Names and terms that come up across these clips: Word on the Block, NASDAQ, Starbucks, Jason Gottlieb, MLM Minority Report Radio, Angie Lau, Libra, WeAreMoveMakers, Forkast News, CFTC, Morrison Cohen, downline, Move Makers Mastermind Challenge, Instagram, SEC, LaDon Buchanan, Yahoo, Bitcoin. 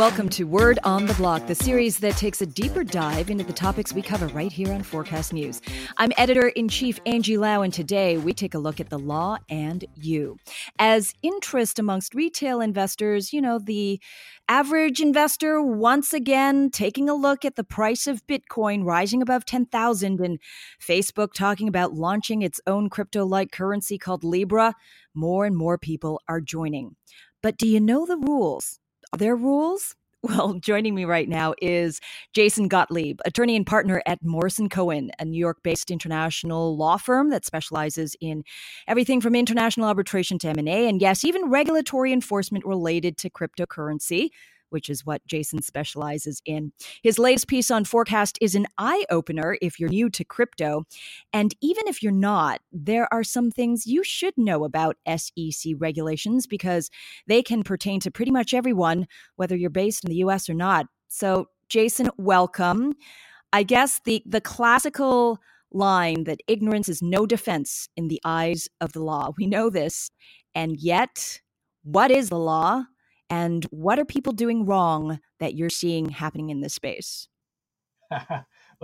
Welcome to Word on the Block, the series that takes a deeper dive into the topics we cover right here on Forkast News. I'm Editor-in-Chief Angie Lau, and today we take a look at the law and you. As interest amongst retail investors, the average investor once again taking a look at the price of Bitcoin rising above 10,000 and Facebook talking about launching its own crypto-like currency called Libra, more and more people are joining. But do you know the rules? Are there rules? Well, joining me right now is Jason Gottlieb, attorney and partner at Morrison Cohen, a New York-based international law firm that specializes in everything from international arbitration to M&A, and yes, even regulatory enforcement related to cryptocurrency, which is what Jason specializes in. His latest piece on Forkast is an eye-opener if you're new to crypto. And even if you're not, there are some things you should know about SEC regulations because they can pertain to pretty much everyone, whether you're based in the US or not. So, Jason, welcome. I guess the classical line that ignorance is no defense in the eyes of the law. We know this. And yet, what is the law? And what are people doing wrong that you're seeing happening in this space?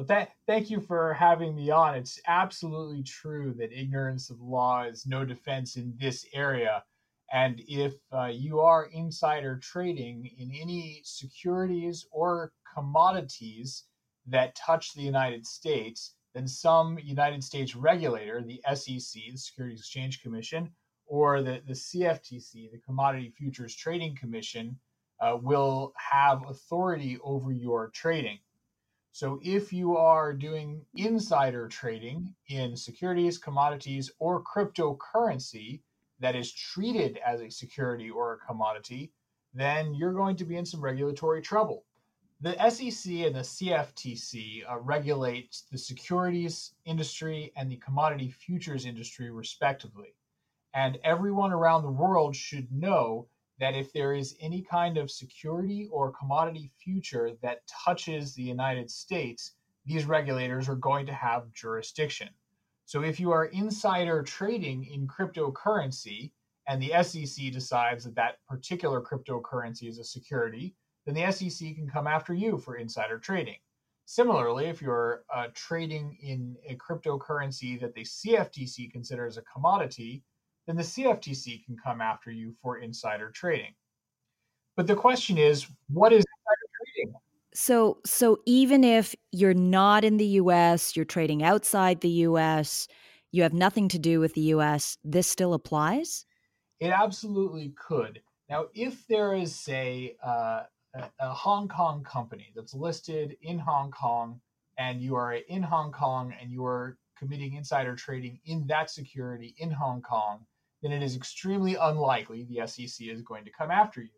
Thank you for having me on. It's absolutely true that ignorance of law is no defense in this area. And if you are insider trading in any securities or commodities that touch the United States, then some United States regulator, the SEC, the Securities Exchange Commission, or the CFTC, the Commodity Futures Trading Commission, will have authority over your trading. So if you are doing insider trading in securities, commodities, or cryptocurrency that is treated as a security or a commodity, then you're going to be in some regulatory trouble. The SEC and the CFTC regulate the securities industry and the commodity futures industry, respectively. And everyone around the world should know that if there is any kind of security or commodity future that touches the United States, these regulators are going to have jurisdiction. So if you are insider trading in cryptocurrency and the SEC decides that that particular cryptocurrency is a security, then the SEC can come after you for insider trading. Similarly, if you're trading in a cryptocurrency that the CFTC considers a commodity, then the CFTC can come after you for insider trading. But the question is, what is insider trading? So even if you're not in the US, you're trading outside the US, you have nothing to do with the US, this still applies? It absolutely could. Now, if there is, say, a Hong Kong company that's listed in Hong Kong, and you are in Hong Kong and you are committing insider trading in that security in Hong Kong, then it is extremely unlikely the SEC is going to come after you.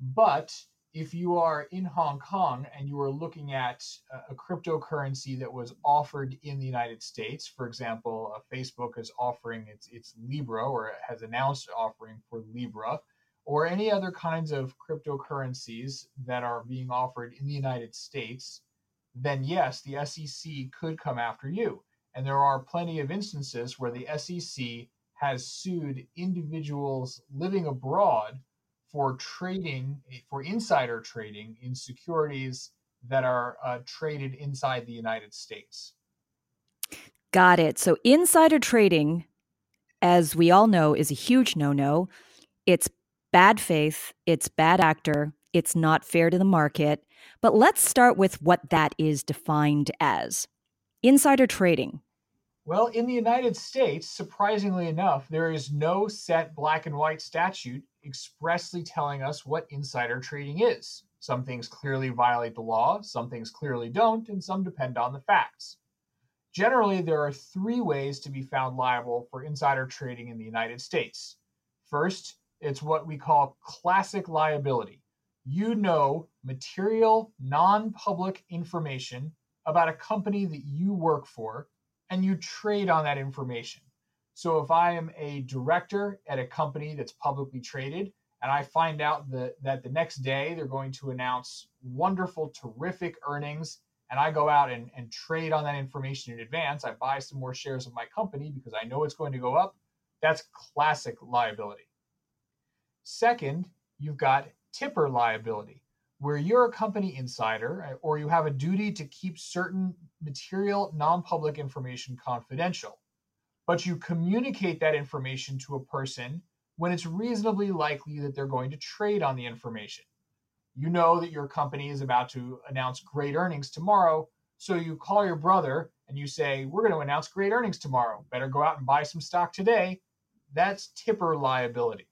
But if you are in Hong Kong and you are looking at a cryptocurrency that was offered in the United States, for example, Facebook is offering its Libra or has announced an offering for Libra, or any other kinds of cryptocurrencies that are being offered in the United States, then yes, the SEC could come after you. And there are plenty of instances where the SEC has sued individuals living abroad for trading, for insider trading in securities that are traded inside the United States. Got it. So insider trading, as we all know, is a huge no-no. It's bad faith. It's bad actor. It's not fair to the market. But let's start with what that is defined as. Insider trading. Well, in the United States, surprisingly enough, there is no set black and white statute expressly telling us what insider trading is. Some things clearly violate the law, some things clearly don't, and some depend on the facts. Generally, there are three ways to be found liable for insider trading in the United States. First, it's what we call classic liability. You know material, non-public information about a company that you work for, and you trade on that information. So if I am a director at a company that's publicly traded, and I find out that the next day they're going to announce wonderful, terrific earnings, and I go out and trade on that information in advance, I buy some more shares of my company because I know it's going to go up, that's classic liability. Second, you've got tipper liability. where you're a company insider or you have a duty to keep certain material non-public information confidential, but you communicate that information to a person when it's reasonably likely that they're going to trade on the information. You know that your company is about to announce great earnings tomorrow, so you call your brother and you say, we're going to announce great earnings tomorrow. Better go out and buy some stock today. That's tipper liability.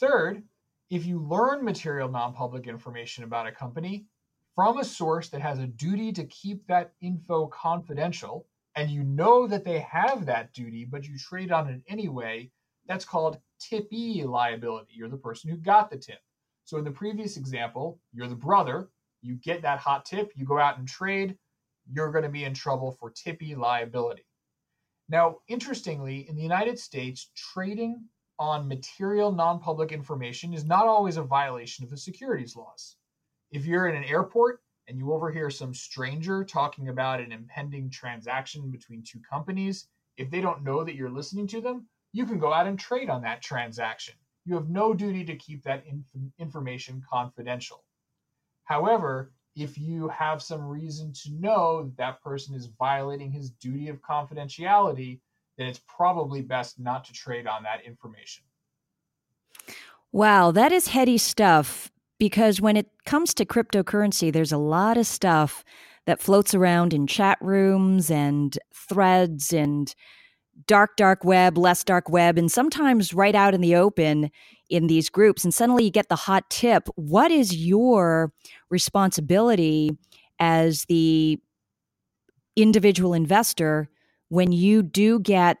Third, if you learn material non-public information about a company from a source that has a duty to keep that info confidential, and you know that they have that duty, but you trade on it anyway, that's called tippee liability. You're the person who got the tip. So in the previous example, you're the brother, you get that hot tip, you go out and trade, you're going to be in trouble for tippee liability. Now, interestingly, in the United States, trading on material non-public information is not always a violation of the securities laws. If you're in an airport and you overhear some stranger talking about an impending transaction between two companies, if they don't know that you're listening to them, you can go out and trade on that transaction. You have no duty to keep that information confidential. However, if you have some reason to know that that person is violating his duty of confidentiality, then it's probably best not to trade on that information. Wow, that is heady stuff, because when it comes to cryptocurrency, there's a lot of stuff that floats around in chat rooms and threads and dark web, less dark web, and sometimes right out in the open in these groups, and suddenly you get the hot tip. What is your responsibility as the individual investor when you do get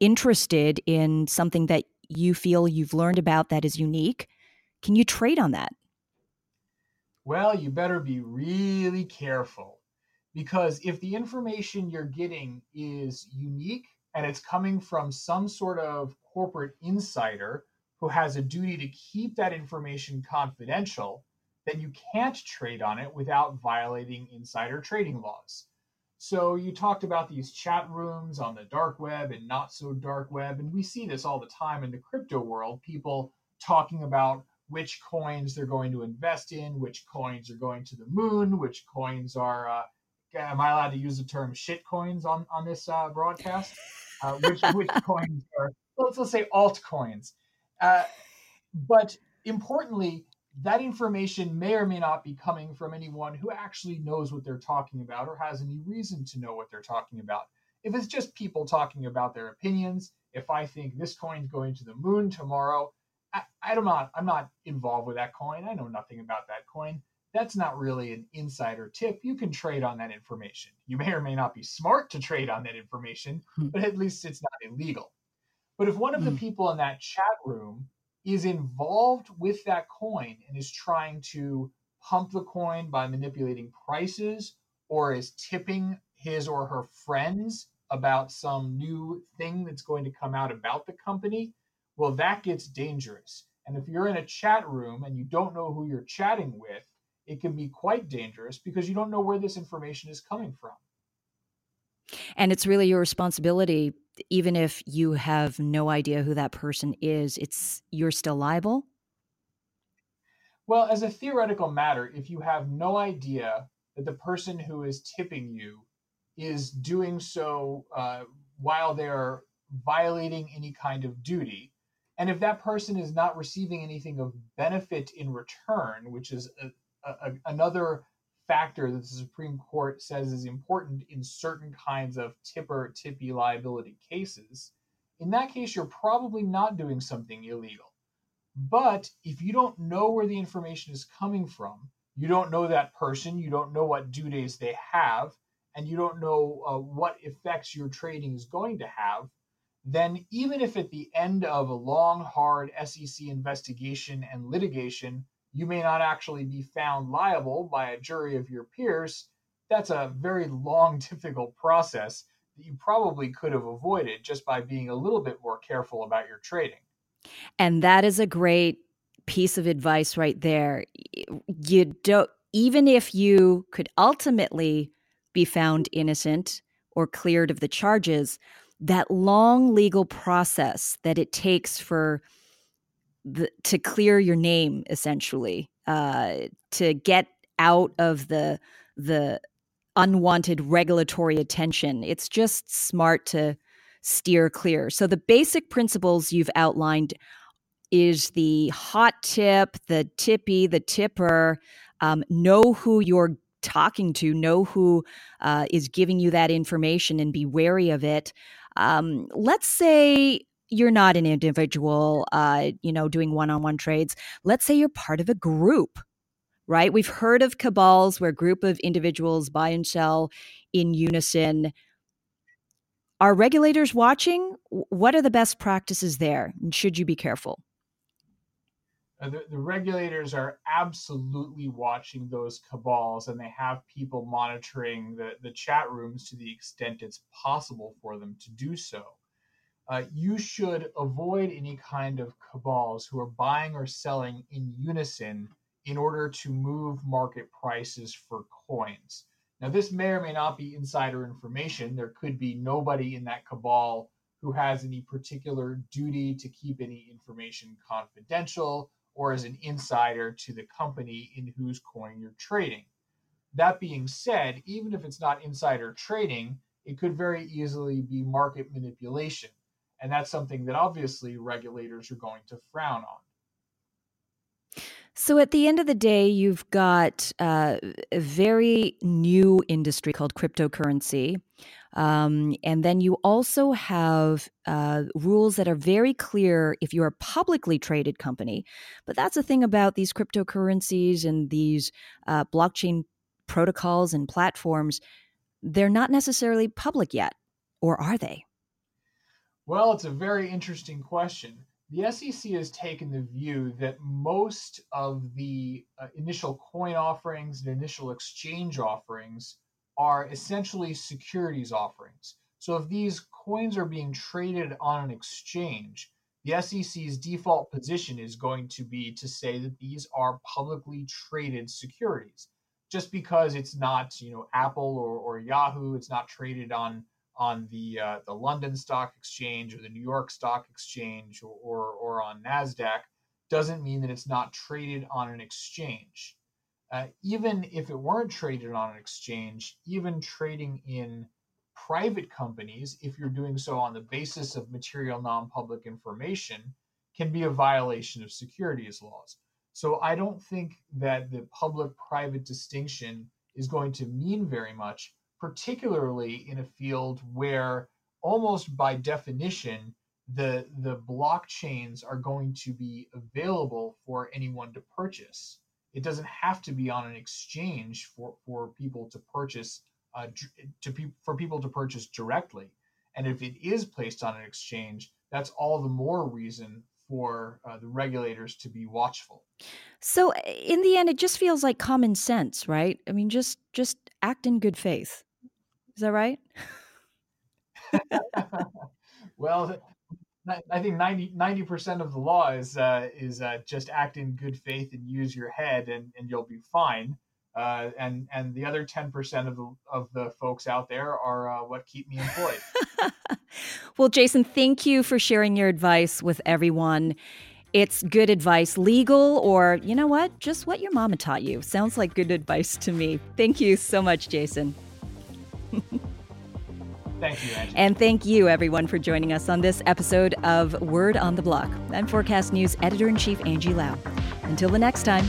interested in something that you feel you've learned about that is unique? Can you trade on that? Well, you better be really careful, because if the information you're getting is unique and it's coming from some sort of corporate insider who has a duty to keep that information confidential, then you can't trade on it without violating insider trading laws. So you talked about these chat rooms on the dark web and not so dark web, and we see this all the time in the crypto world, people talking about which coins they're going to invest in, which coins are going to the moon, which coins are, am I allowed to use the term shit coins on this broadcast? Which coins are, let's say altcoins. But importantly, that information may or may not be coming from anyone who actually knows what they're talking about or has any reason to know what they're talking about. If it's just people talking about their opinions, if I think this coin's going to the moon tomorrow, I'm not involved with that coin. I know nothing about that coin. That's not really an insider tip. You can trade on that information. You may or may not be smart to trade on that information, but at least it's not illegal. But if one of the people in that chat room is involved with that coin and is trying to pump the coin by manipulating prices, or is tipping his or her friends about some new thing that's going to come out about the company, well, that gets dangerous. And if you're in a chat room and you don't know who you're chatting with, it can be quite dangerous because you don't know where this information is coming from. And it's really your responsibility. Even if you have no idea who that person is, you're still liable? Well, as a theoretical matter, if you have no idea that the person who is tipping you is doing so while they're violating any kind of duty, and if that person is not receiving anything of benefit in return, which is another factor that the Supreme Court says is important in certain kinds of tippee liability cases, in that case, you're probably not doing something illegal. But if you don't know where the information is coming from, you don't know that person, you don't know what due days they have, and you don't know what effects your trading is going to have, then even if at the end of a long, hard SEC investigation and litigation, you may not actually be found liable by a jury of your peers. That's a very long, difficult process that you probably could have avoided just by being a little bit more careful about your trading. And that is a great piece of advice right there. Even if you could ultimately be found innocent or cleared of the charges, that long legal process that it takes for to clear your name, essentially, to get out of the unwanted regulatory attention. It's just smart to steer clear. So the basic principles you've outlined is the hot tip, the tippy, the tipper. Know who you're talking to, know who is giving you that information, and be wary of it. Let's say you're not an individual, doing one-on-one trades. Let's say you're part of a group, right? We've heard of cabals where a group of individuals buy and sell in unison. Are regulators watching? What are the best practices there? And should you be careful? The regulators are absolutely watching those cabals, and they have people monitoring the chat rooms to the extent it's possible for them to do so. You should avoid any kind of cabals who are buying or selling in unison in order to move market prices for coins. Now, this may or may not be insider information. There could be nobody in that cabal who has any particular duty to keep any information confidential, or as an insider to the company in whose coin you're trading. That being said, even if it's not insider trading, it could very easily be market manipulation. And that's something that obviously regulators are going to frown on. So at the end of the day, you've got a very new industry called cryptocurrency. And then you also have rules that are very clear if you're a publicly traded company. But that's the thing about these cryptocurrencies and these blockchain protocols and platforms. They're not necessarily public yet, or are they? Well, it's a very interesting question. The SEC has taken the view that most of the initial coin offerings and initial exchange offerings are essentially securities offerings. So if these coins are being traded on an exchange, the SEC's default position is going to be to say that these are publicly traded securities. Just because it's not, Apple or Yahoo, it's not traded on the London Stock Exchange or the New York Stock Exchange or on NASDAQ, doesn't mean that it's not traded on an exchange. Even if it weren't traded on an exchange, even trading in private companies, if you're doing so on the basis of material non-public information, can be a violation of securities laws. So I don't think that the public-private distinction is going to mean very much, particularly in a field where almost by definition, the blockchains are going to be available for anyone to purchase. It doesn't have to be on an exchange for people to purchase for people to purchase directly. And if it is placed on an exchange, that's all the more reason for the regulators to be watchful. So in the end, it just feels like common sense, right? I mean, just act in good faith. Is that right? Well, I think 90% of the law is just act in good faith and use your head, and you'll be fine. And the other 10% of the folks out there are what keep me employed. Well, Jason, thank you for sharing your advice with everyone. It's good advice, legal or, you know what, just what your mama taught you. Sounds like good advice to me. Thank you so much, Jason. Thank you, Angie. And thank you, everyone, for joining us on this episode of Word on the Block. I'm Forkast News Editor-in-Chief Angie Lau. Until the next time.